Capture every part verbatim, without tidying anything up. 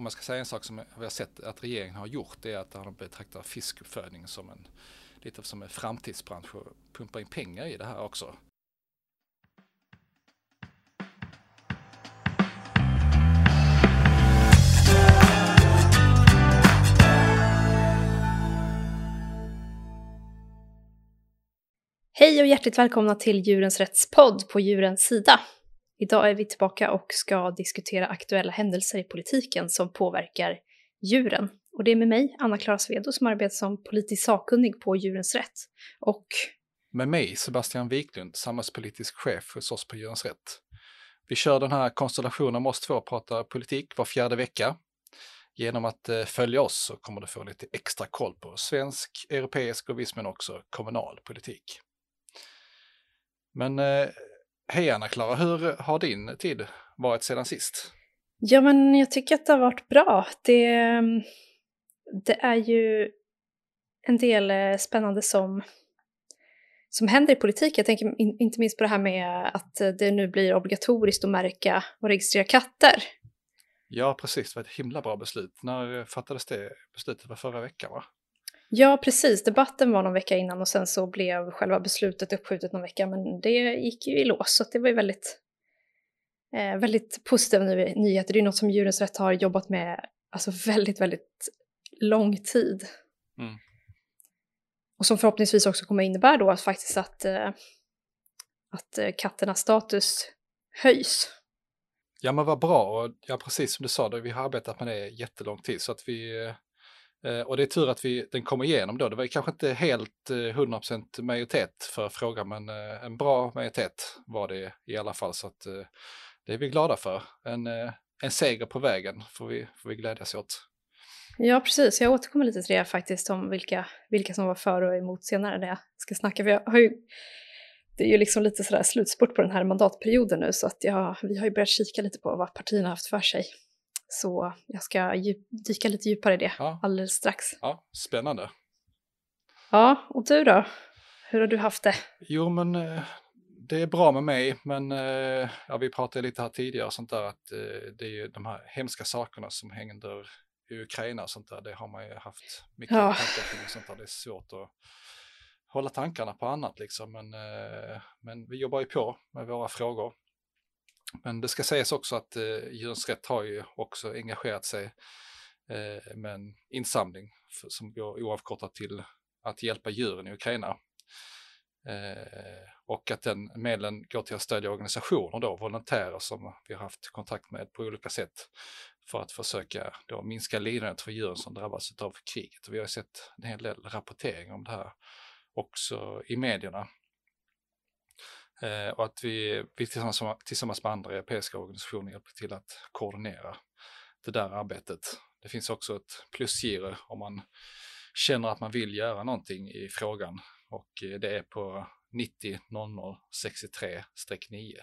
om man ska säga en sak som vi har sett att regeringen har gjort, det är att de betraktar fiskuppfödning som en, lite som en framtidsbransch och pumpar in pengar i det här också. Hej och hjärtligt välkomna till Djurens Rätts podd på Djurens sida. Idag är vi tillbaka och ska diskutera aktuella händelser i politiken som påverkar djuren. Och det är med mig, Anna-Clara Acevedo, som arbetar som politisk sakkunnig på Djurens Rätt. Och med mig, Sebastian Wiklund, samhällspolitisk chef hos oss på Djurens Rätt. Vi kör den här konstellationen med oss två och pratar politik var fjärde vecka. Genom att följa oss så kommer du få lite extra koll på svensk, europeisk och viss men också kommunal politik. Men eh, hej Anna-Clara, hur har din tid varit sedan sist? Ja, men jag tycker att det har varit bra. Det, det är ju en del spännande som, som händer i politik. Jag tänker in, inte minst på det här med att det nu blir obligatoriskt att märka och registrera katter. Ja, precis. Det var ett himla bra beslut. När fattades det beslutet? Var förra veckan, va? Ja, precis. Debatten var någon vecka innan och sen så blev själva beslutet uppskjutet någon vecka. Men det gick ju i lås, så det var ju väldigt, eh, väldigt positiva ny- nyheter. Det är något som Djurens Rätt har jobbat med alltså väldigt, väldigt lång tid. Mm. Och som förhoppningsvis också kommer innebära då att faktiskt att, eh, att katternas status höjs. Ja, men vad bra. Och ja, precis som du sa, då, vi har arbetat med det jättelång tid så att vi... Eh... Och det är tur att vi, den kommer igenom då. Det var kanske inte helt hundra procent majoritet för frågan, men en bra majoritet var det i alla fall. Så att det är vi glada för. En, en seger på vägen får vi, får vi glädjas åt. Ja, precis. Jag återkommer lite till det faktiskt om vilka, vilka som var för och emot senare när jag ska snacka. Vi har ju, det är ju liksom lite sådär slutspurt på den här mandatperioden nu, så att jag, vi har ju börjat kika lite på vad partierna har haft för sig. Så jag ska dyka lite djupare i det ja. alldeles strax. Ja, spännande. Ja, och du då? Hur har du haft det? Jo, men det är bra med mig. Men ja, vi pratade lite här tidigare och sånt där. Att det är ju de här hemska sakerna som händer i Ukraina och sånt där. Det har man ju haft mycket ja. tankar kring och sånt där. Det är svårt att hålla tankarna på annat liksom. Men, men vi jobbar ju på med våra frågor. Men det ska sägas också att eh, Djurens Rätt har ju också engagerat sig eh, med en insamling för, som går oavkortat till att hjälpa djuren i Ukraina. Eh, och att den medlen går till att stödja organisationer, då, volontärer som vi har haft kontakt med på olika sätt för att försöka då, minska lidandet för djuren som drabbas av kriget. Och vi har sett en hel del rapportering om det här också i medierna. Och att vi, vi tillsammans, tillsammans med andra europeiska organisationer hjälper till att koordinera det där arbetet. Det finns också ett plusgiro om man känner att man vill göra någonting i frågan. Och det är på nittio noll noll sextiotre streck nio.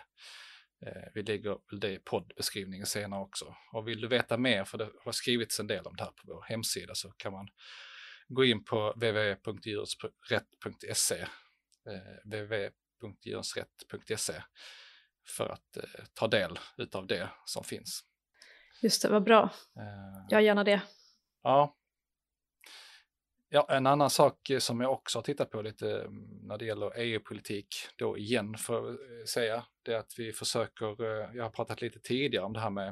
Vi lägger det i poddbeskrivningen senare också. Och vill du veta mer, för det har skrivits en del om det här på vår hemsida, så kan man gå in på w w w punkt djurens rätt punkt se. www. för att eh, ta del utav det som finns. Just det, vad bra. Eh, jag gärna det. Ja. Ja, en annan sak som jag också har tittat på lite när det gäller E U-politik då igen för att säga, det är att vi försöker, eh, jag har pratat lite tidigare om det här med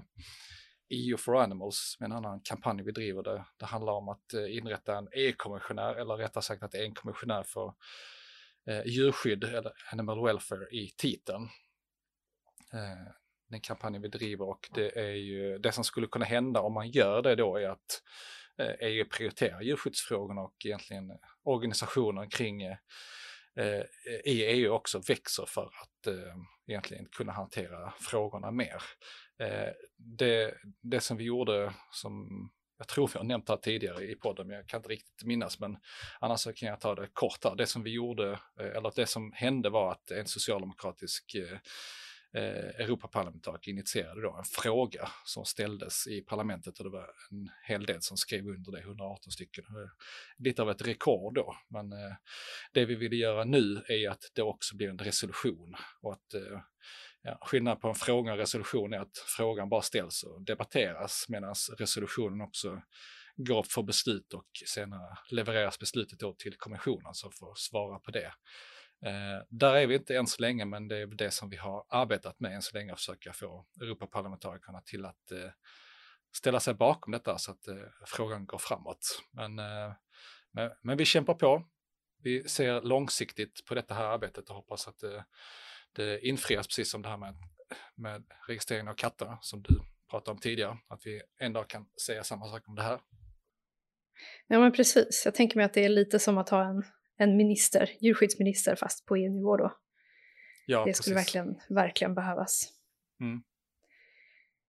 E U for Animals, med en annan kampanj vi driver det. Det handlar om att eh, inrätta en E U-kommissionär, eller rättare sagt att det är en kommissionär för Eh, djurskydd eller animal welfare i titeln. Eh, den kampanjen vi driver, och det är ju det som skulle kunna hända om man gör det då är att eh, E U prioriterar djurskyddsfrågorna, och egentligen organisationen kring eh, i E U också växer för att eh, egentligen kunna hantera frågorna mer. Eh, det, det som vi gjorde som jag tror vi har nämnt det tidigare i podden, men jag kan inte riktigt minnas, men annars så kan jag ta det kort här. Det som vi gjorde, eller det som hände, var att en socialdemokratisk eh, Europaparlamentariker initierade då en fråga som ställdes i parlamentet, och det var en hel del som skrev under det, hundraarton stycken. Lite av ett rekord då, men eh, det vi vill göra nu är att det också blir en resolution, och att eh, Ja, skillnad på en fråga och resolution är att frågan bara ställs och debatteras, medan resolutionen också går upp för beslut och senare levereras beslutet då till kommissionen som får svara på det. Eh, där är vi inte än så länge, men det är det som vi har arbetat med än så länge, att försöka få Europaparlamentarikerna till att eh, ställa sig bakom detta så att eh, frågan går framåt. Men, eh, men, men vi kämpar på. Vi ser långsiktigt på detta här arbetet och hoppas att eh, det infrias, precis som det här med, med registreringen av katterna som du pratade om tidigare, att vi en dag kan säga samma sak om det här. Ja, men precis. Jag tänker mig att det är lite som att ha en, en minister, djurskyddsminister, fast på E U-nivå då. Ja, det precis. Skulle verkligen, verkligen behövas. Mm.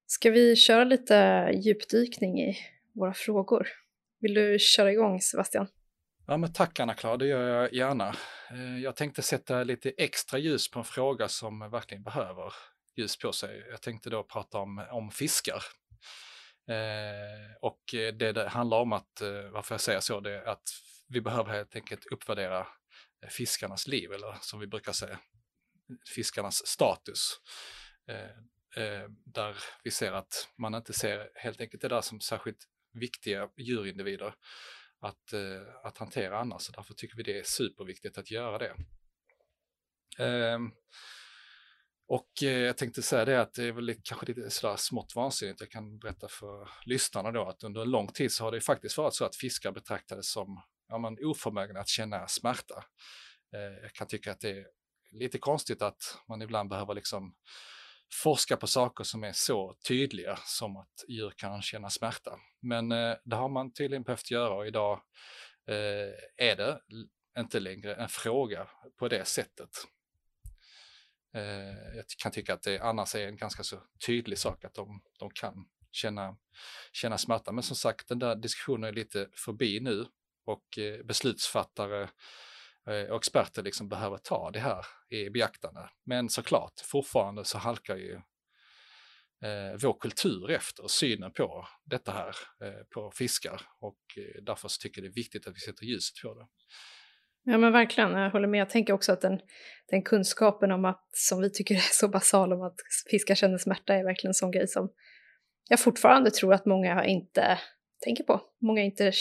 Ska vi köra lite djupdykning i våra frågor? Vill du köra igång, Sebastian? Ja, men tack Anna-Clara, det gör jag gärna. Jag tänkte sätta lite extra ljus på en fråga som verkligen behöver ljus på sig. Jag tänkte då prata om, om fiskar. Eh, och det, det handlar om att, varför jag säger så, det är att vi behöver helt enkelt uppvärdera fiskarnas liv, eller som vi brukar säga, fiskarnas status. Eh, eh, där vi ser att man inte ser helt enkelt det där som särskilt viktiga djurindivider Att, att hantera annars, så därför tycker vi det är superviktigt att göra det. Ehm, och jag tänkte säga det att det är väl kanske lite sådär smått vansinnigt. Jag kan berätta för lyssnarna då att under en lång tid så har det faktiskt varit så att fiskar betraktades som ja, man, oförmögna att känna smärta. Ehm, jag kan tycka att det är lite konstigt att man ibland behöver liksom forska på saker som är så tydliga som att djur kan känna smärta. Men eh, det har man tydligen behövt göra, och idag eh, är det inte längre en fråga på det sättet. Eh, jag kan tycka att det annars är en ganska så tydlig sak att de, de kan känna, känna smärta. Men som sagt, den där diskussionen är lite förbi nu, och eh, beslutsfattare och experter liksom behöver ta det här i beaktande. Men såklart, fortfarande så halkar ju eh, vår kultur efter och synen på detta här, eh, på fiskar. Och eh, därför så tycker jag det är viktigt att vi sätter ljuset på det. Ja, men verkligen, jag håller med. Jag tänker också att den, den kunskapen om att, som vi tycker är så basal, om att fiskar känner smärta, är verkligen en sån grej som jag fortfarande tror att många inte tänker på. Många inte,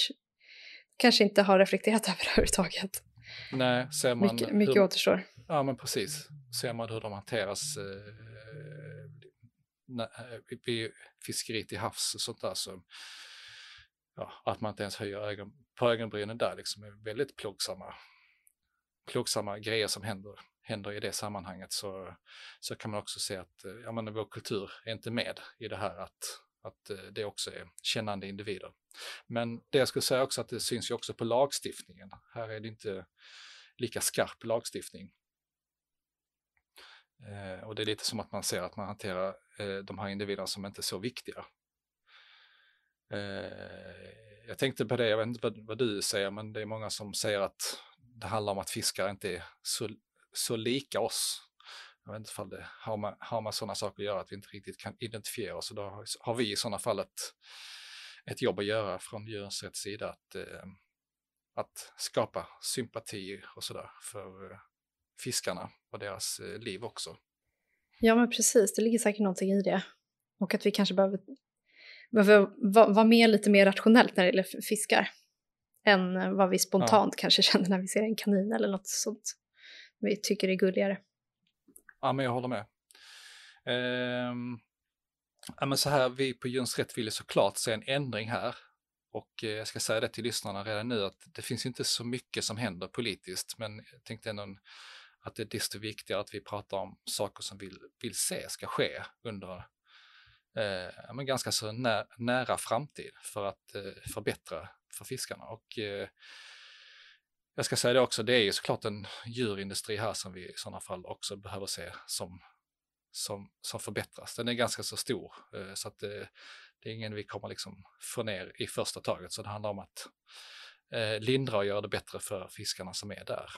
kanske inte har reflekterat över det överhuvudtaget. Nej, ser man mycket, mycket hur, återstår. Ja, men precis. Ser man hur de hanteras eh, i fiskeriet i havs och sånt där. Så, ja, att man inte ens höjer ögon, på ögonbrynen där liksom, är väldigt plågsamma, plågsamma grejer som händer, händer i det sammanhanget. Så, så kan man också se att ja, men vår kultur är inte med i det här att, att det också är kännande individer. Men det jag skulle säga också att det syns ju också på lagstiftningen. Här är det inte lika skarp lagstiftning. Eh, och det är lite som att man ser att man hanterar eh, de här individerna som inte är så viktiga. Eh, jag tänkte på det, jag vet inte vad, vad du säger, men det är många som säger att det handlar om att fiskar inte är så, så lika oss. Jag vet inte ifall det har man, har man sådana saker att göra att vi inte riktigt kan identifiera oss. Och då har vi i sådana fall ett, ett jobb att göra från Djurens Rätts sida, att, eh, att skapa sympati och sådär för eh, fiskarna och deras eh, liv också. Ja, men precis, det ligger säkert någonting i det. Och att vi kanske behöver, behöver vara va med lite mer rationellt när det gäller fiskar än vad vi spontant ja. kanske känner när vi ser en kanin eller något sånt vi tycker är gulligare. Ja, men jag håller med. Ehm, ja, men så här, vi på Djurens Rätt vill såklart se en ändring här. Och eh, jag ska säga det till lyssnarna redan nu att det finns inte så mycket som händer politiskt. Men jag tänkte ändå att det är desto viktigare att vi pratar om saker som vi vill, vill se ska ske under eh, ja, men ganska så nä- nära framtid för att eh, förbättra för fiskarna. Och eh, jag ska säga det också, det är ju såklart en djurindustri här som vi i sådana fall också behöver se som, som, som förbättras. Den är ganska så stor, så att det, det är ingen vi kommer liksom få ner i första taget. Så det handlar om att eh, lindra och göra det bättre för fiskarna som är där.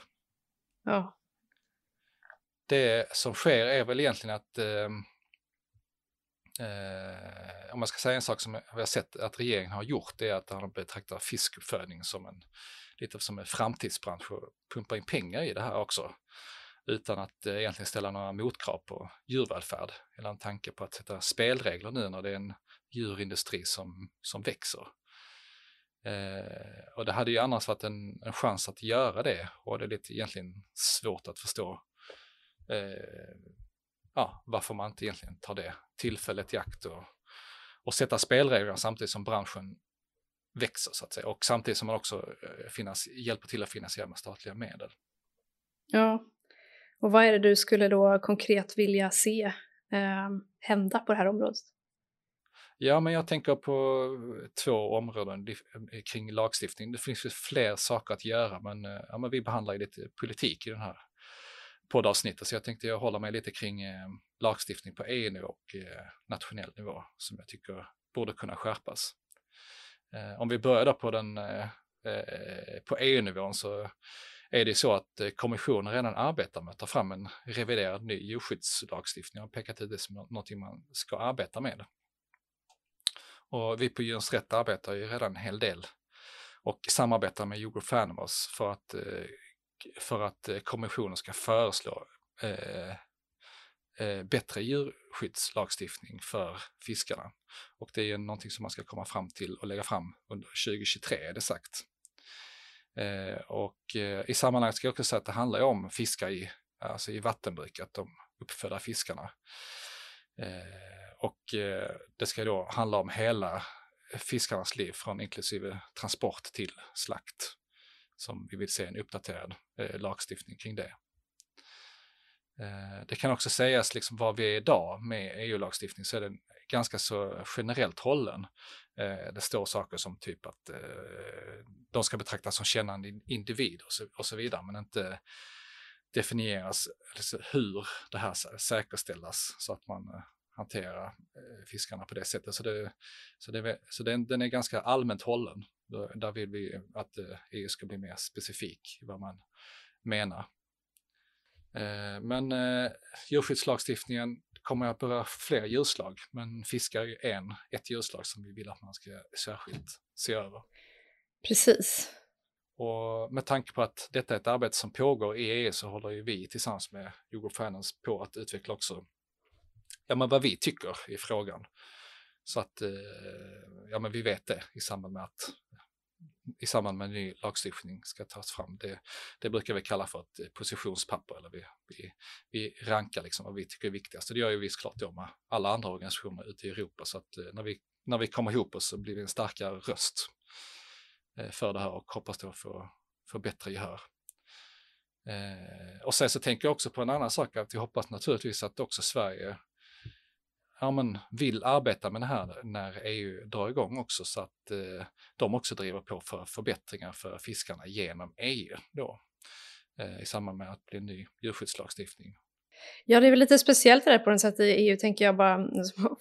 Ja. Det som sker är väl egentligen att, eh, eh, om man ska säga en sak som jag har sett att regeringen har gjort, det är att de betraktar fiskuppfödning som en lite som en framtidsbransch och pumpa in pengar i det här också. utan att egentligen ställa några motkrav på djurvälfärd. Eller en tanke på att sätta spelregler nu när det är en djurindustri som, som växer. Eh, och det hade ju annars varit en, en chans att göra det, och det är lite egentligen svårt att förstå eh, ja, varför man inte egentligen tar det tillfället i akt och, och sätta spelregler samtidigt som branschen växer så att säga, och samtidigt som man också finans, hjälper till att finansiera med statliga medel. Ja, och vad är det du skulle då konkret vilja se eh, hända på det här området? Ja, men jag tänker på två områden kring lagstiftning. Det finns ju fler saker att göra, men, ja, men vi behandlar ju lite politik i den här poddavsnittet. Så jag tänkte jag håller mig lite kring eh, lagstiftning på E U-nivå och eh, nationell nivå som jag tycker borde kunna skärpas. Eh, om vi börjar då på, den, eh, eh, på E U-nivån så är det så att kommissionen redan arbetar med att ta fram en reviderad ny djurskyddslagstiftning och pekat ut det som något man ska arbeta med. Och vi på Djurens Rätt arbetar ju redan en hel del och samarbetar med Eurogroup for Animals för att, för att kommissionen ska föreslå eh, eh, bättre djurskyddslagstiftning för fiskarna. Och det är någonting som man ska komma fram till och lägga fram under tjugo tjugotre är det sagt. Eh, och eh, i sammanhanget ska jag också säga att det handlar om fiskar i, alltså i vattenbruk, att de uppfödda fiskarna. Eh, och eh, det ska då handla om hela fiskarnas liv från inklusive transport till slakt, som vi vill se en uppdaterad eh, lagstiftning kring det. Eh, det kan också sägas liksom vad vi är idag med E U-lagstiftning, så är den ganska så generellt hållen. Eh, det står saker som typ att eh, de ska betraktas som kännande individ och så, och så vidare, men inte definieras alltså hur det här säkerställas så att man hanterar fiskarna på det sättet. Så, det, så, det, så den, den är ganska allmänt hållen. Där vill vi att E U ska bli mer specifik i vad man menar. Men djurskyddslagstiftningen kommer att beröra fler djurslag, men fiskar är ju en, ett djurslag som vi vill att man ska särskilt se över. Precis. Och med tanke på att detta är ett arbete som pågår i E U så håller ju vi tillsammans med Eurogroup for Animals på att utveckla också ja, men vad vi tycker i frågan. Så att ja, men vi vet det i samband med att i samband med ny lagstiftning ska tas fram. Det, det brukar vi kalla för ett positionspapper, eller vi, vi, vi rankar liksom vad vi tycker är viktigast. Och det gör ju vi såklart med alla andra organisationer ute i Europa, så att när vi, när vi kommer ihop oss så blir vi en starkare röst för det här och hoppas då få, få bättre gehör. Eh, och sen så tänker jag också på en annan sak, att jag hoppas naturligtvis att också Sverige ja, men, vill arbeta med det här när E U drar igång också, så att eh, de också driver på för förbättringar för fiskarna genom E U då, eh, i samband med att bli en ny djurskyddslagstiftning. Ja, det är väl lite speciellt det där på något sätt i E U, tänker jag bara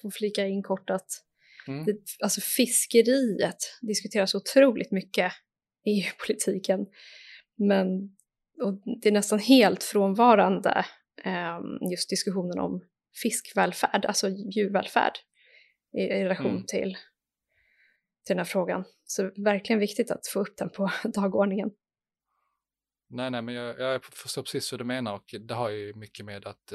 få flika in kort att Mm. Det, alltså fiskeriet diskuteras otroligt mycket i politiken, men och det är nästan helt frånvarande eh, just diskussionen om fiskvälfärd, alltså djurvälfärd i, i relation mm. till, till den här frågan. Så verkligen viktigt att få upp den på dagordningen. Nej, nej men jag, jag förstår precis hur du menar, och det har ju mycket med, att,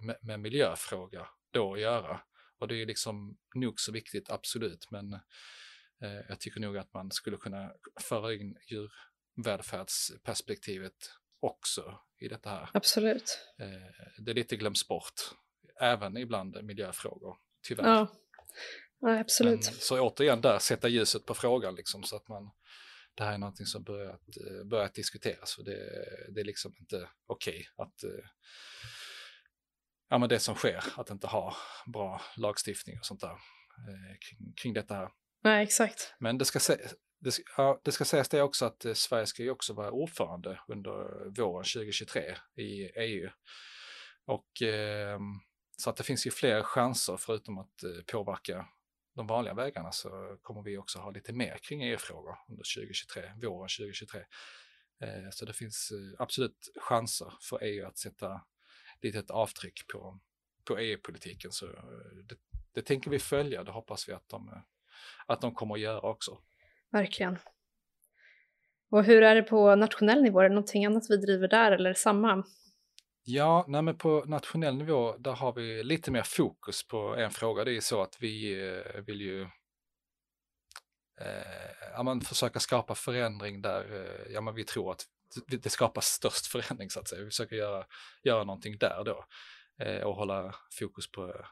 med, med miljöfråga då att göra. Och det är liksom nog så viktigt, absolut, men eh, jag tycker nog att man skulle kunna föra in djurvälfärdsperspektivet också i detta här. Absolut. Eh, det är lite glöms bort, även ibland miljöfrågor, tyvärr. Ja, ja absolut. Men, så återigen där, sätta ljuset på frågan liksom, så att man, det här är någonting som börjat, börjat diskuteras, för det, det är liksom inte okej att... Eh, Ja, men det som sker, att inte ha bra lagstiftning och sånt där eh, kring, kring detta här. Nej, exakt. Men det ska, se, det, ska, ja, det ska sägas det också att eh, Sverige ska ju också vara ordförande under våren tjugo tjugotre i E U. Och, eh, så att det finns ju fler chanser förutom att eh, påverka de vanliga vägarna, så kommer vi också ha lite mer kring E U-frågor under tjugo tjugotre, våren tjugo tjugotre. Eh, så det finns eh, absolut chanser för E U att sätta litet avtryck på, på E U-politiken, så det, det tänker vi följa, det hoppas vi att de, att de kommer att göra också. Verkligen. Och hur är det på nationell nivå? Är det någonting annat vi driver där eller samma? Ja, nej, men på nationell nivå där har vi lite mer fokus på en fråga. Det är så att vi eh, vill ju eh, ja, man försöker skapa förändring där eh, ja, men vi tror att det skapar störst förändring så att säga. Vi försöker göra, göra någonting där då eh, och hålla fokus på eh,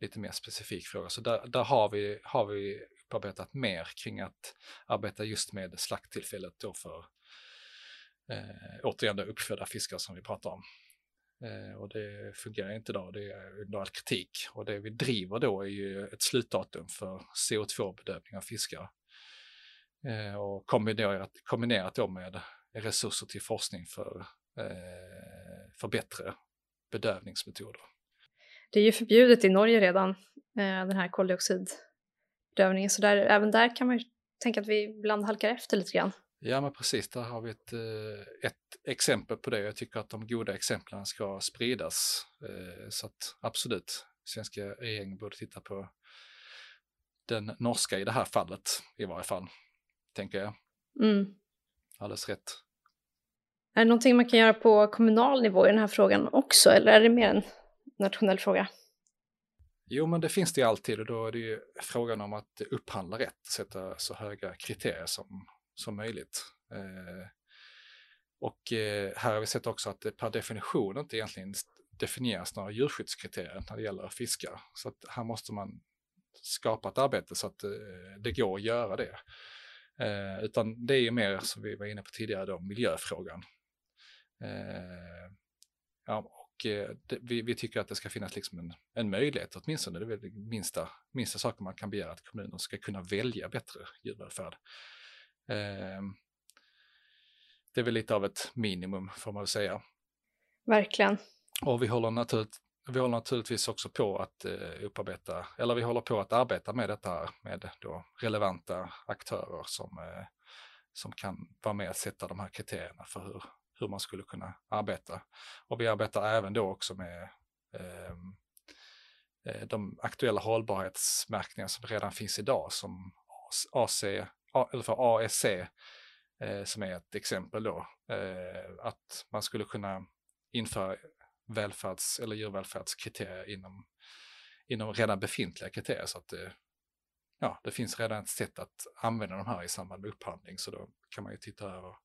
lite mer specifik fråga. Så där, där har vi, har vi upparbetat mer kring att arbeta just med slakttillfället då för eh, återigen uppfödda fiskar som vi pratar om. Och det fungerar inte idag, det är under all kritik. Och det vi driver då är ju ett slutdatum för C O två-bedövning av fiskar. Och kombinerat, kombinerat då med resurser till forskning för, för bättre bedövningsmetoder. Det är ju förbjudet i Norge redan, den här koldioxidbedövningen. Så där, även där kan man ju tänka att vi ibland halkar efter lite grann. Ja, men precis. Där har vi ett, ett exempel på det. Jag tycker att de goda exemplen ska spridas. Så att absolut, svenska regeringen borde titta på den norska i det här fallet, i varje fall, tänker jag. Mm. Alldeles rätt. Är det någonting man kan göra på kommunal nivå i den här frågan också, eller är det mer en nationell fråga? Jo, men det finns det alltid, och då är det ju frågan om att upphandla rätt, sätta så höga kriterier som som möjligt. Eh, och eh, här har vi sett också att det per definition inte egentligen definieras några djurskyddskriterier när det gäller fiskar. Så att här måste man skapa ett arbete så att eh, det går att göra det. Eh, utan det är ju mer, som vi var inne på tidigare, då, miljöfrågan. Eh, ja, och eh, det, vi, vi tycker att det ska finnas liksom en, en möjlighet, åtminstone det är det minsta, minsta saker man kan begära att kommuner ska kunna välja bättre djurvälfärd. Det är väl lite av ett minimum får man väl säga. Verkligen. Och vi håller, naturligt, vi håller naturligtvis också på att upparbeta, eller vi håller på att arbeta med detta här med då relevanta aktörer som, som kan vara med och sätta de här kriterierna för hur, hur man skulle kunna arbeta. Och vi arbetar även då också med eh, de aktuella hållbarhetsmärkningar som redan finns idag som A C eller för A S C eh, som är ett exempel då, eh, att man skulle kunna införa välfärds- eller djurvälfärdskriterier inom, inom redan befintliga kriterier så att eh, ja, det finns redan ett sätt att använda de här i samband med upphandling, så då kan man ju titta över,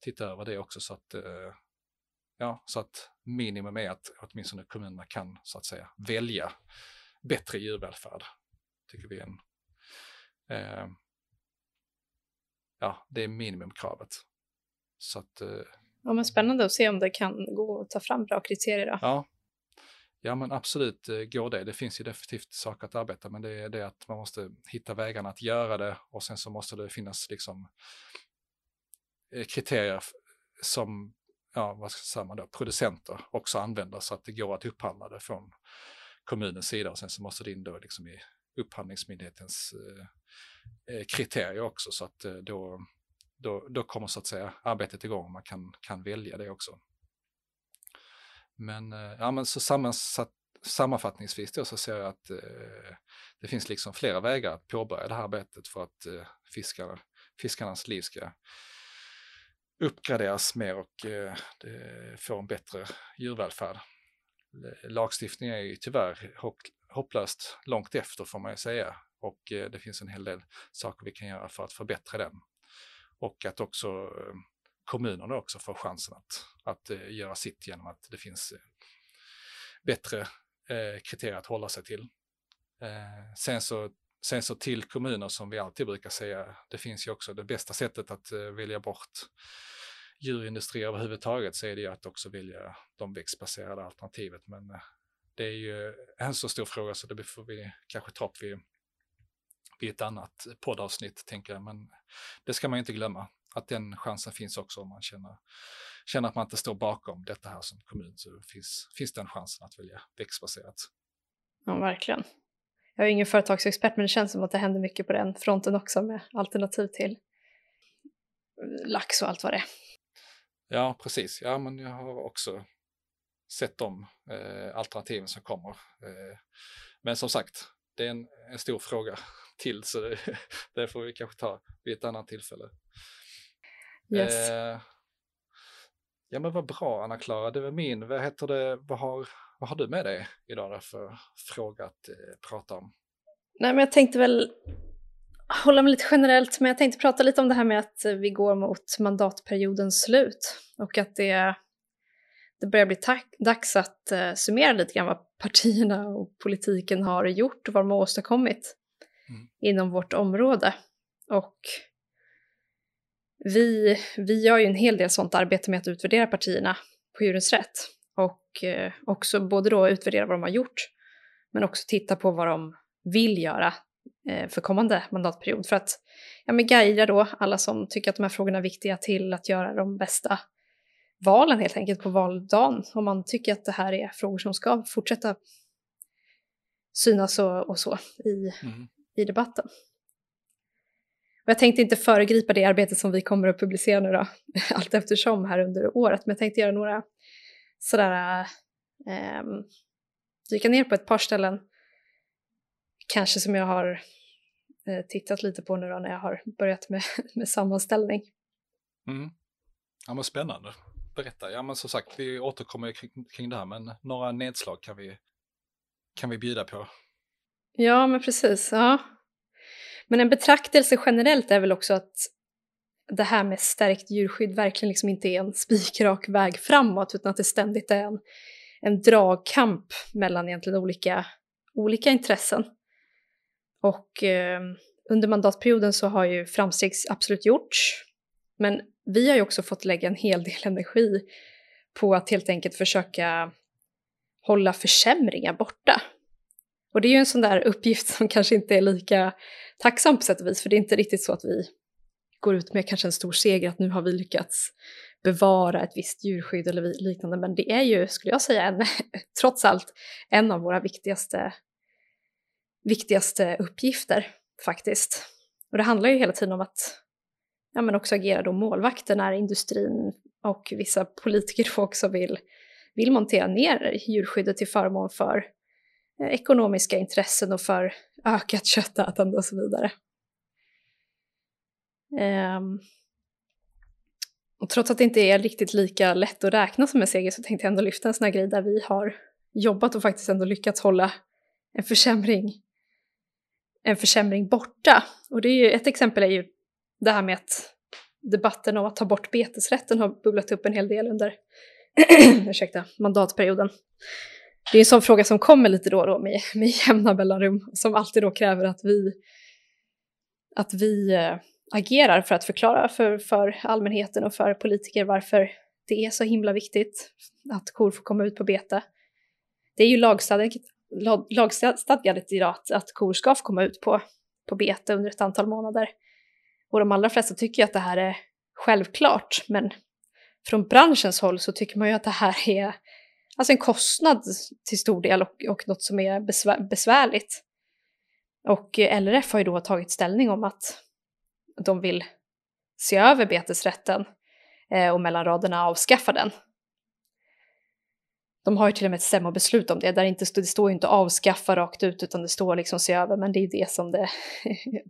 titta över det också så att, eh, ja, så att minimum är att åtminstone kommunerna kan så att säga välja bättre djurvälfärd, tycker vi är en eh, ja, det är minimumkravet. Så att, ja, men spännande att se om det kan gå att ta fram bra kriterier då. Ja, ja men absolut går det. Det finns ju definitivt saker att arbeta, men det är det att man måste hitta vägarna att göra det, och sen så måste det finnas liksom kriterier som ja, vad ska säga man då, producenter också använder så att det går att upphandla det från kommunens sida, och sen så måste det in då liksom i upphandlingsmyndighetens eh, kriterier också, så att eh, då, då, då kommer så att säga arbetet igång och man kan, kan välja det också. Men, eh, ja, men så sammansatt, sammanfattningsvis då, så ser jag att eh, det finns liksom flera vägar att påbörja det här arbetet för att eh, fiskarna, fiskarnas liv ska uppgraderas mer och eh, få en bättre djurvälfärd. Lagstiftningen är ju tyvärr hopplöst långt efter får man ju säga, och det finns en hel del saker vi kan göra för att förbättra den, och att också kommunerna också får chansen att, att göra sitt genom att det finns bättre kriterier att hålla sig till. Sen så, sen så till kommuner, som vi alltid brukar säga, det finns ju också det bästa sättet att välja bort djurindustri överhuvudtaget, så är det ju att också välja de växtbaserade alternativet, men det är ju en så stor fråga så det får vi kanske ta upp vid, vid ett annat poddavsnitt, tänker jag. Men det ska man ju inte glömma, att den chansen finns också om man känner, känner att man inte står bakom detta här som kommun, så finns, finns den chansen att välja växtbaserat. Ja, verkligen. Jag är ingen företagsexpert, men det känns som att det händer mycket på den fronten också med alternativ till lax och allt vad det är. Ja, precis. Ja, men jag har också sett de eh, alternativen som kommer. Eh, men som sagt, det är en, en stor fråga till, så det, det får vi kanske ta vid ett annat tillfälle. Yes. Eh, Ja, men vad bra, Anna-Clara, det var min. Vad heter det? Vad har, vad har du med dig idag då för fråga att eh, prata om? Nej, men jag tänkte väl hålla mig lite generellt, men jag tänkte prata lite om det här med att vi går mot mandatperiodens slut och att det, det börjar bli tack, dags att eh, summera lite grann vad partierna och politiken har gjort och vad de har åstadkommit mm. inom vårt område. Och vi, vi gör ju en hel del sånt arbete med att utvärdera partierna på Djurens Rätt och eh, också både då utvärdera vad de har gjort men också titta på vad de vill göra eh, för kommande mandatperiod för att ja, men guida då alla som tycker att de här frågorna är viktiga till att göra de bästa valen helt enkelt på valdagen om man tycker att det här är frågor som ska fortsätta synas och, och så i, mm. i debatten. Jag tänkte inte föregripa det arbetet som vi kommer att publicera nu då, allt eftersom här under året. Men jag tänkte göra några sådär, eh, dyka ner på ett par ställen. Kanske som jag har eh, tittat lite på nu då när jag har börjat med, med sammanställning. Mm. Ja, men spännande. Berätta. Ja, men som sagt, vi återkommer kring, kring det här. Men några nedslag kan vi, kan vi bjuda på. Ja, men precis. Ja. Men en betraktelse generellt är väl också att det här med stärkt djurskydd verkligen liksom inte är en spikrak väg framåt utan att det ständigt är en, en dragkamp mellan egentligen olika, olika intressen. Och eh, under mandatperioden så har ju framsteg absolut gjorts. Men vi har ju också fått lägga en hel del energi på att helt enkelt försöka hålla försämringar borta. Och det är ju en sån där uppgift som kanske inte är lika tacksam på sätt och vis. För det är inte riktigt så att vi går ut med kanske en stor seger att nu har vi lyckats bevara ett visst djurskydd eller liknande. Men det är ju, skulle jag säga, en, trots allt en av våra viktigaste, viktigaste uppgifter faktiskt. Och det handlar ju hela tiden om att ja, men också agera då målvakter när industrin och vissa politiker också vill, vill montera ner djurskyddet till förmån för ekonomiska intressen och för ökat köttätande och så vidare. Um, och trots att det inte är riktigt lika lätt att räkna som en seger så tänkte jag ändå lyfta en sån här grej där vi har jobbat och faktiskt ändå lyckats hålla en försämring, en försämring borta. Och det är ju, ett exempel är ju det här med att debatten om att ta bort betesrätten har bubblat upp en hel del under ursäkta, mandatperioden. Det är en sån fråga som kommer lite då och då med, med jämna mellanrum som alltid då kräver att vi, att vi agerar för att förklara för, för allmänheten och för politiker varför det är så himla viktigt att kor får komma ut på bete. Det är ju lagstadgat, lag, lagstadgat idag att, att kor ska få komma ut på, på bete under ett antal månader. Och de allra flesta tycker ju att det här är självklart, men från branschens håll så tycker man ju att det här är alltså en kostnad till stor del och, och något som är besvär, besvärligt. Och L R F har ju då tagit ställning om att de vill se över betesrätten eh, och mellan raderna avskaffa den. De har ju till och med ett stämma beslut om det. Där inte, det står ju inte avskaffa rakt ut utan det står liksom se över. Men det är det som det,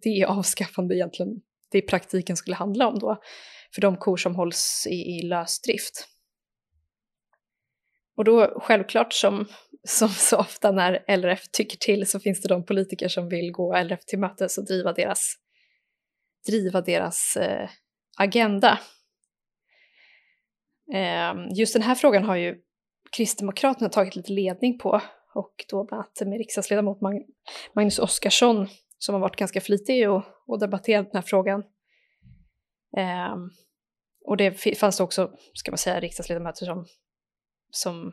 det är avskaffande egentligen. Det i praktiken skulle handla om då. För de kor som hålls i, i lösdrift. Och då självklart som, som så ofta när L R F tycker till så finns det de politiker som vill gå L R F till mötes och driva deras, driva deras eh, agenda. Eh, just den här frågan har ju Kristdemokraterna tagit lite ledning på och då bland annat med riksdagsledamot Mag- Magnus Oskarsson som har varit ganska flitig och, och debatterat den här frågan. Eh, och det fanns också, ska man säga, riksdagsledamöter som som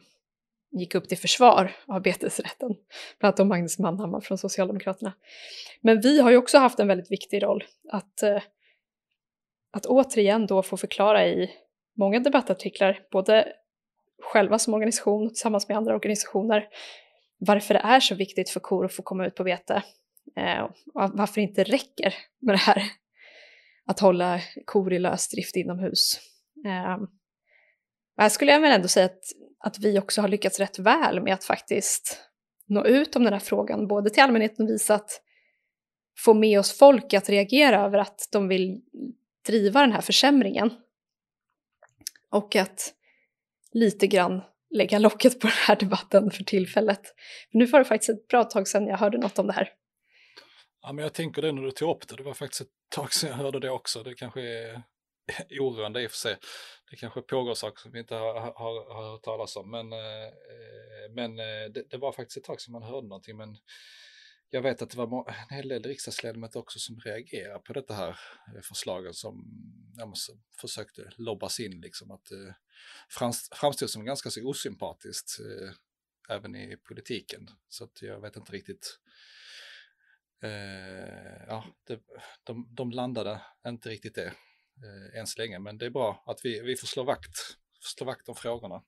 gick upp till försvar av betesrätten. Bland annat Magnus Mannhammar från Socialdemokraterna. Men vi har ju också haft en väldigt viktig roll att, att återigen då få förklara i många debattartiklar, både själva som organisation och tillsammans med andra organisationer, varför det är så viktigt för kor att få komma ut på bete. Och varför det inte räcker med det här att hålla kor i lösdrift inomhus. Här skulle jag väl ändå säga att, att vi också har lyckats rätt väl med att faktiskt nå ut om den här frågan. Både till allmänheten och visa att få med oss folk att reagera över att de vill driva den här försämringen. Och att lite grann lägga locket på den här debatten för tillfället. Men nu var det faktiskt ett bra tag sedan jag hörde något om det här. Ja, men jag tänker det när du tog upp det. Det var faktiskt ett tag sedan jag hörde det också. Det kanske är oroande i och för sig. Det kanske pågår saker som vi inte har, har, har hört talas om. Men, men det, det var faktiskt ett tag sedan man hörde någonting. Men jag vet att det var en hel del riksdagsledamöter också som reagerar på det här förslagen som jag måste, försökte lobbas in. Liksom, att eh, framstod som ganska så osympatiskt eh, även i politiken. Så att jag vet inte riktigt. Eh, ja, det, de, de landade inte riktigt det eh, än så länge. Men det är bra att vi, vi får slå vakt, slå vakt om frågorna.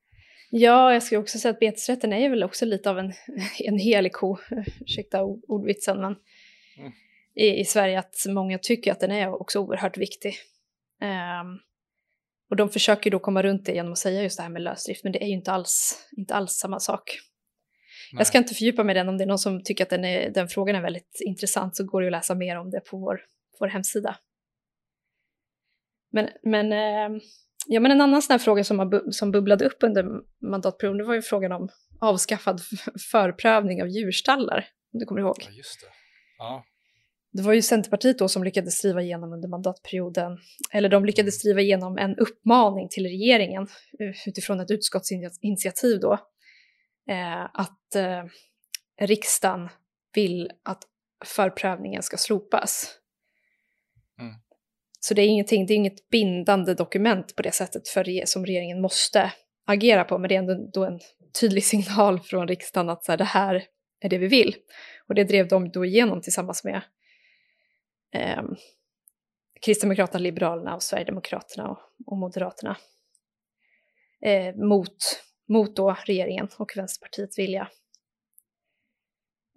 Ja, jag skulle också säga att betesrätten är väl också lite av en, en helig ko, ursäkta ordvitsen, men mm. i, i Sverige att många tycker att den är också oerhört viktig. Um, och de försöker då komma runt det genom att säga just det här med lösdrift, men det är ju inte alls, inte alls samma sak. Nej. Jag ska inte fördjupa mig den, om det är någon som tycker att den, är, den frågan är väldigt intressant så går det att läsa mer om det på vår, vår hemsida. Men... men um, Ja, men en annan sån här fråga som, har, som bubblade upp under mandatperioden, det var ju frågan om avskaffad förprövning av djurstallar, om du kommer ihåg. Ja, just det. Ja. Det var ju Centerpartiet då som lyckades driva igenom under mandatperioden, eller de lyckades driva igenom en uppmaning till regeringen utifrån ett utskottsinitiativ då, eh, att eh, riksdagen vill att förprövningen ska slopas. Mm. Så det är ingenting, det är inget bindande dokument på det sättet för, som regeringen måste agera på. Men det är ändå då en tydlig signal från riksdagen att så här, det här är det vi vill. Och det drev de då igenom tillsammans med eh, Kristdemokraterna, Liberalerna och Sverigedemokraterna och, och Moderaterna. Eh, mot mot då regeringen och Vänsterpartiet vilja.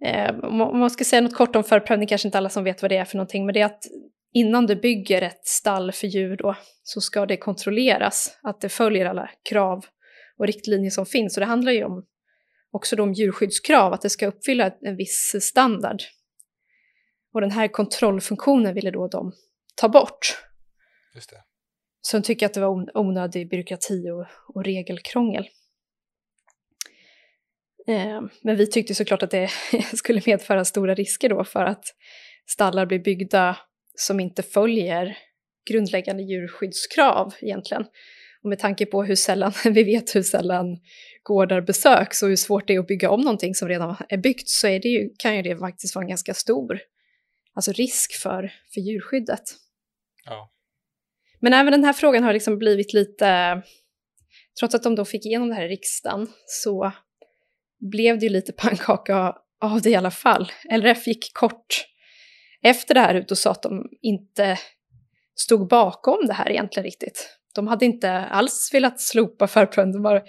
Eh, om man ska säga något kort om förprövning, kanske inte alla som vet vad det är för någonting. Men det är att innan du bygger ett stall för djur då, så ska det kontrolleras att det följer alla krav och riktlinjer som finns. Och det handlar ju om, också då om djurskyddskrav, att det ska uppfylla en viss standard. Och den här kontrollfunktionen ville då de ta bort. Just det. Så de tycker att det var onödig byråkrati och, och regelkrångel. Eh, men vi tyckte såklart att det skulle medföra stora risker då för att stallar blir byggda som inte följer grundläggande djurskyddskrav egentligen. Och med tanke på hur sällan, vi vet hur sällan gårdar besöks och hur svårt det är att bygga om någonting som redan är byggt, så är det ju, kan ju det faktiskt vara en ganska stor alltså risk för, för djurskyddet. Ja. Men även den här frågan har liksom blivit lite, trots att de då fick igenom det här i riksdagen, så blev det ju lite pannkaka av det i alla fall. L R F gick kort efter det här ut och sa att de inte stod bakom det här egentligen riktigt. De hade inte alls velat slopa förprövning. De,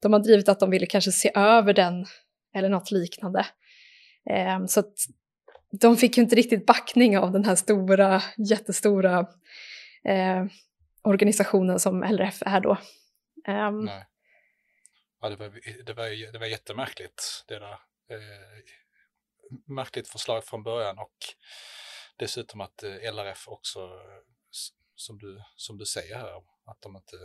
de har drivit att de ville kanske se över den eller något liknande. Eh, så att de fick ju inte riktigt backning av den här stora, jättestora eh, organisationen som L R F är då. Eh, Nej. Ja, det, var, det, var, det var jättemärkligt det där. Eh, märkligt förslag från början, och dessutom att L R F också, som du, som du säger här, att de inte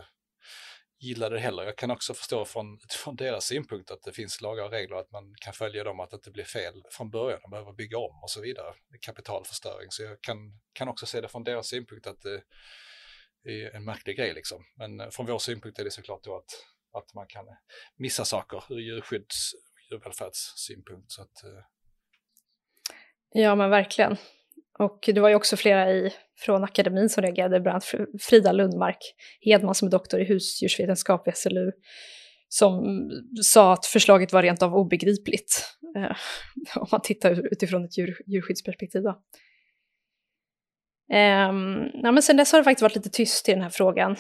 gillade det heller. Jag kan också förstå från, från deras synpunkt att det finns lagar och regler, att man kan följa dem, att det inte blir fel från början, man behöver bygga om och så vidare, kapitalförstöring. Så jag kan, kan också se det från deras synpunkt att det är en märklig grej liksom. Men från vår synpunkt är det såklart då att, att man kan missa saker ur djurskydds, djurvälfärdssynpunkt. Så att ja, men verkligen. Och det var ju också flera i, från akademin som reagerade, bland annat Frida Lundmark Hedman som är doktor i husdjursvetenskap i S L U, som sa att förslaget var rent av obegripligt eh, om man tittar utifrån ett djur, djurskyddsperspektiv. Då. Eh, ja, men sen dess har det faktiskt varit lite tyst i den här frågan,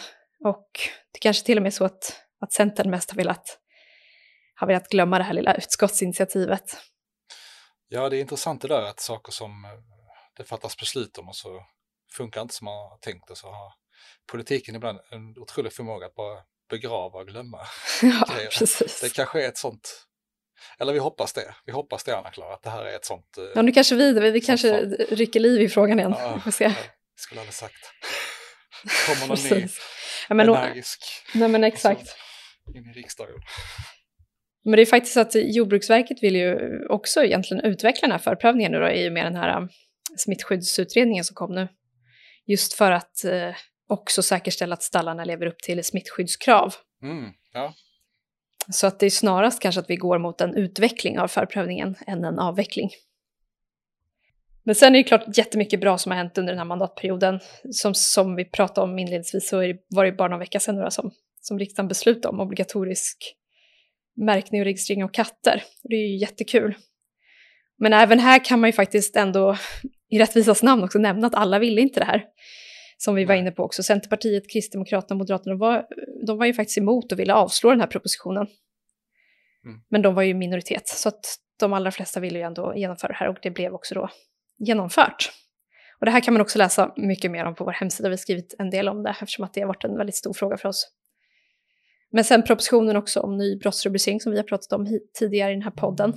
och det kanske till och med är så att, att Centern mest har velat, har velat glömma det här lilla utskottsinitiativet. Ja, det är intressant det där att saker som det fattas beslut om och så funkar inte som man har tänkt, och så har politiken ibland en otrolig förmåga att bara begrava och glömma. Ja, det, precis. Det kanske är ett sånt, eller vi hoppas det, vi hoppas det Anna-Clara, att det här är ett sånt. Ja, nu kanske vi, vi, vi kanske rycker liv i frågan igen. Ja, får se. Jag skulle aldrig sagt. Kommer någon ny, ja, men energisk. Nej men exakt. in i riksdagen. Men det är faktiskt att Jordbruksverket vill ju också egentligen utveckla den här förprövningen nu då, i och med den här smittskyddsutredningen som kom nu. Just för att eh, också säkerställa att stallarna lever upp till smittskyddskrav. Mm, ja. Så att det är snarast kanske att vi går mot en utveckling av förprövningen än en avveckling. Men sen är det klart jättemycket bra som har hänt under den här mandatperioden. Som, som vi pratade om inledningsvis, så var det bara någon vecka sedan några som, som riksdagen beslutade om obligatorisk märkning och registrering av katter. Det är ju jättekul. Men även här kan man ju faktiskt ändå i rättvisas namn också nämna att alla ville inte det här. Som vi var inne på också. Centerpartiet, Kristdemokraterna och Moderaterna var, de var ju faktiskt emot och ville avslå den här propositionen. Mm. Men de var ju minoritet. Så att de allra flesta ville ju ändå genomföra det här, och det blev också då genomfört. Och det här kan man också läsa mycket mer om på vår hemsida. Vi har skrivit en del om det eftersom att det har varit en väldigt stor fråga för oss. Men sen propositionen också om ny brottsrubricering som vi har pratat om tidigare i den här podden.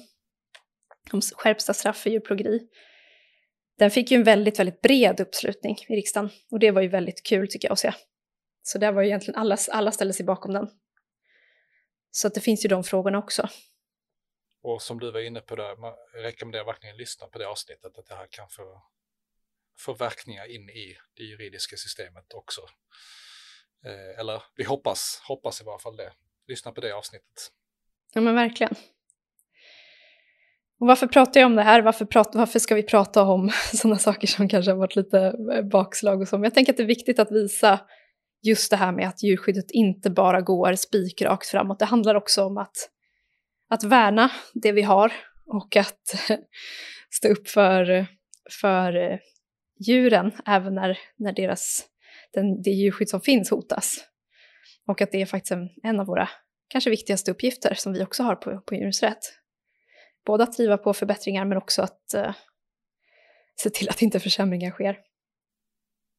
Om skärpta straff för djurplågeri. Den fick ju en väldigt, väldigt bred uppslutning i riksdagen. Och det var ju väldigt kul tycker jag att se. Så där var ju egentligen alla, alla ställde sig bakom den. Så att det finns ju de frågorna också. Och som du var inne på där, man rekommenderar verkligen att lyssna på det avsnittet. Att det här kan få, få verkningar in i det juridiska systemet också. Eh, eller vi hoppas, hoppas i varje fall det. Lyssna på det avsnittet. Ja men verkligen. Och varför pratar jag om det här? Varför, pratar, varför ska vi prata om sådana saker som kanske har varit lite bakslag och så? Men jag tänker att det är viktigt att visa just det här med att djurskyddet inte bara går spikrakt framåt. Det handlar också om att, att värna det vi har och att stå upp för, för djuren även när, när deras, den, det djurskydd som finns hotas. Och att det är faktiskt en, en av våra kanske viktigaste uppgifter som vi också har på, på Djurens Rätt. Både att driva på förbättringar men också att uh, se till att inte försämringar sker.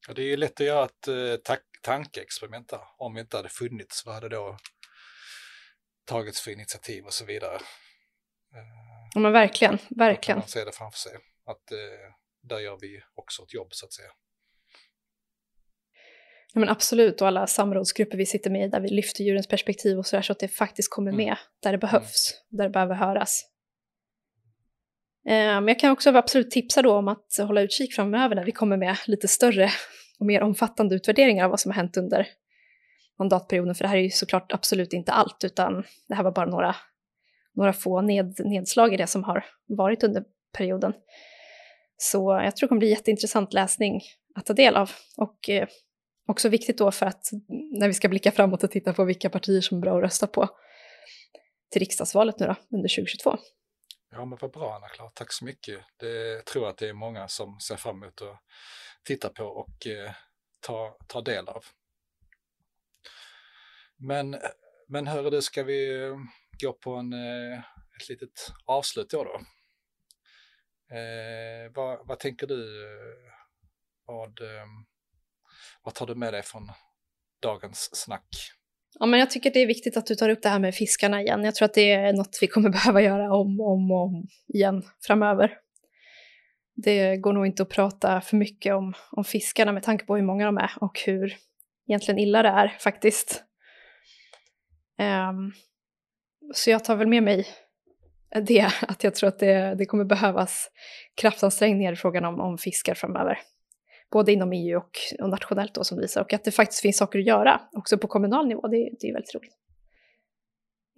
Ja, det är ju lätt att göra ett uh, ta- tankeexperiment där. Om vi inte hade funnits, vad hade då tagits för initiativ och så vidare? Uh, ja, men verkligen, verkligen. Man ser det framför sig. Att, uh, där gör vi också ett jobb så att säga. Ja, men absolut, och alla samrådsgrupper vi sitter med där vi lyfter djurens perspektiv och så där, så att det faktiskt kommer med mm. där det behövs, mm. där det behöver höras. Men jag kan också absolut tipsa då om att hålla utkik framöver när vi kommer med lite större och mer omfattande utvärderingar av vad som har hänt under mandatperioden. För det här är ju såklart absolut inte allt, utan det här var bara några, några få ned, nedslag i det som har varit under perioden. Så jag tror det kommer bli jätteintressant läsning att ta del av. Och eh, också viktigt då för att när vi ska blicka framåt och titta på vilka partier som är bra att rösta på till riksdagsvalet nu då, under tjugohundratjugotvå. Ja men vad bra Anna-Clara, tack så mycket. Det, jag tror att det är många som ser fram emot att titta på och eh, ta, ta del av. Men, men hörru du, ska vi gå på en, ett litet avslut då? då? Eh, vad, vad tänker du, vad, vad tar du med dig från dagens snack? Ja, men jag tycker det är viktigt att du tar upp det här med fiskarna igen. Jag tror att det är något vi kommer behöva göra om och om, om igen framöver. Det går nog inte att prata för mycket om, om fiskarna med tanke på hur många de är och hur egentligen illa det är faktiskt. Um, så jag tar väl med mig det, att jag tror att det, det kommer behövas kraftansträngningar i frågan om, om fiskar framöver. Både inom E U och, och nationellt då, som visar. Och att det faktiskt finns saker att göra också på kommunal nivå. Det, det är ju väldigt roligt.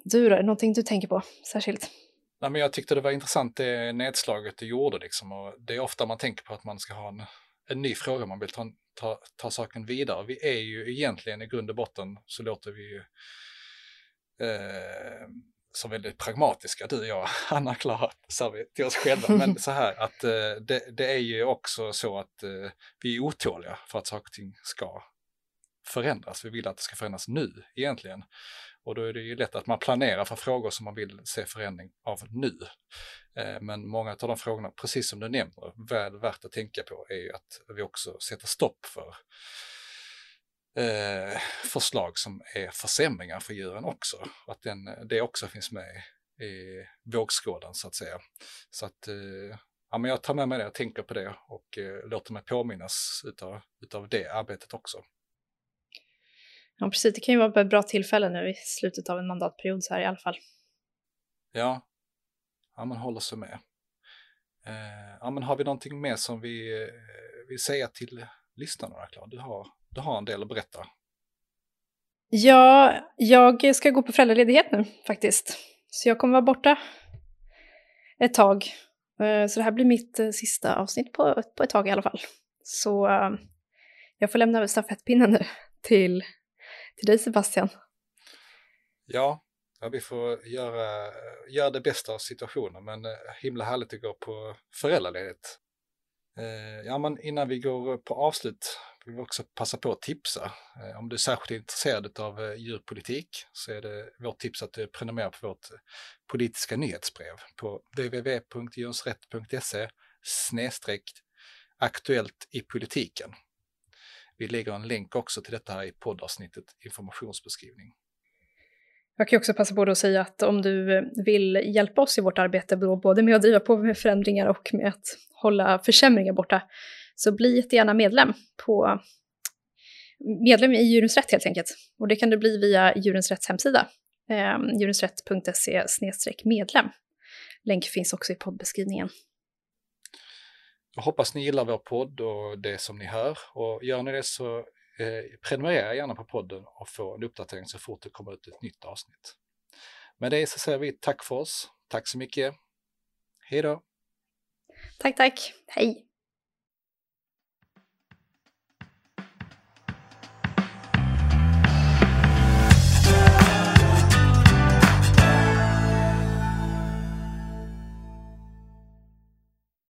Du då, är det någonting du tänker på särskilt? Nej, men jag tyckte det var intressant det nedslaget du gjorde. Liksom. Och det är ofta man tänker på att man ska ha en, en ny fråga. Man vill ta, ta, ta saken vidare. Vi är ju egentligen i grund och botten så låter vi ju eh, som väldigt pragmatiska. Du och jag, Anna-Clara, sa vi till oss själva. Men så här, att eh, det, det är ju också så att eh, vi är otåliga för att saker och ting ska förändras. Vi vill att det ska förändras nu egentligen. Och då är det ju lätt att man planerar för frågor som man vill se förändring av nu. Eh, men många av de frågorna, precis som du nämner, väl värt att tänka på är ju att vi också sätter stopp för Eh, förslag som är försämringar för djuren också. Att den, det också finns med i vågskålen så att säga. Så att eh, ja, men jag tar med mig det och tänker på det och eh, låter mig påminnas utav, utav det arbetet också. Ja, precis. Det kan ju vara ett bra tillfälle nu i slutet av en mandatperiod så här i alla fall. Ja, ja man håller sig med. Eh, ja, men har vi någonting mer som vi eh, vill säga till lyssnarna? Du har, du har en del att berätta. Ja, jag ska gå på föräldraledighet nu faktiskt. Så jag kommer vara borta ett tag. Eh, så det här blir mitt eh, sista avsnitt på, på ett tag i alla fall. Så eh, jag får lämna över stafettpinnen nu till... till dig Sebastian. Ja, ja vi får göra, göra det bästa av situationen. Men himla härligt att gå på föräldraledigt. Eh, ja, men innan vi går på avslut vill vi också passa på att tipsa. Eh, om du är särskilt intresserad av eh, djurpolitik så är det vårt tips att du prenumererar på vårt politiska nyhetsbrev på w w w punkt djurens rätt punkt se snedstreck aktuellt i politiken. Vi lägger en länk också till detta här i poddavsnittet informationsbeskrivning. Jag kan också passa på att säga att om du vill hjälpa oss i vårt arbete både med att driva på med förändringar och med att hålla försämringar borta så bli jättegärna medlem på medlem i Djurens Rätt helt enkelt. Och det kan du bli via Djurens Rätts hemsida djurens rätt punkt se snedstreck medlem. Länk finns också i poddbeskrivningen. Jag hoppas ni gillar vår podd och det som ni hör. Och gör ni det så eh, prenumerera gärna på podden och få en uppdatering så fort det kommer ut ett nytt avsnitt. Med det så säger vi tack för oss. Tack så mycket. Hej då. Tack, tack. Hej.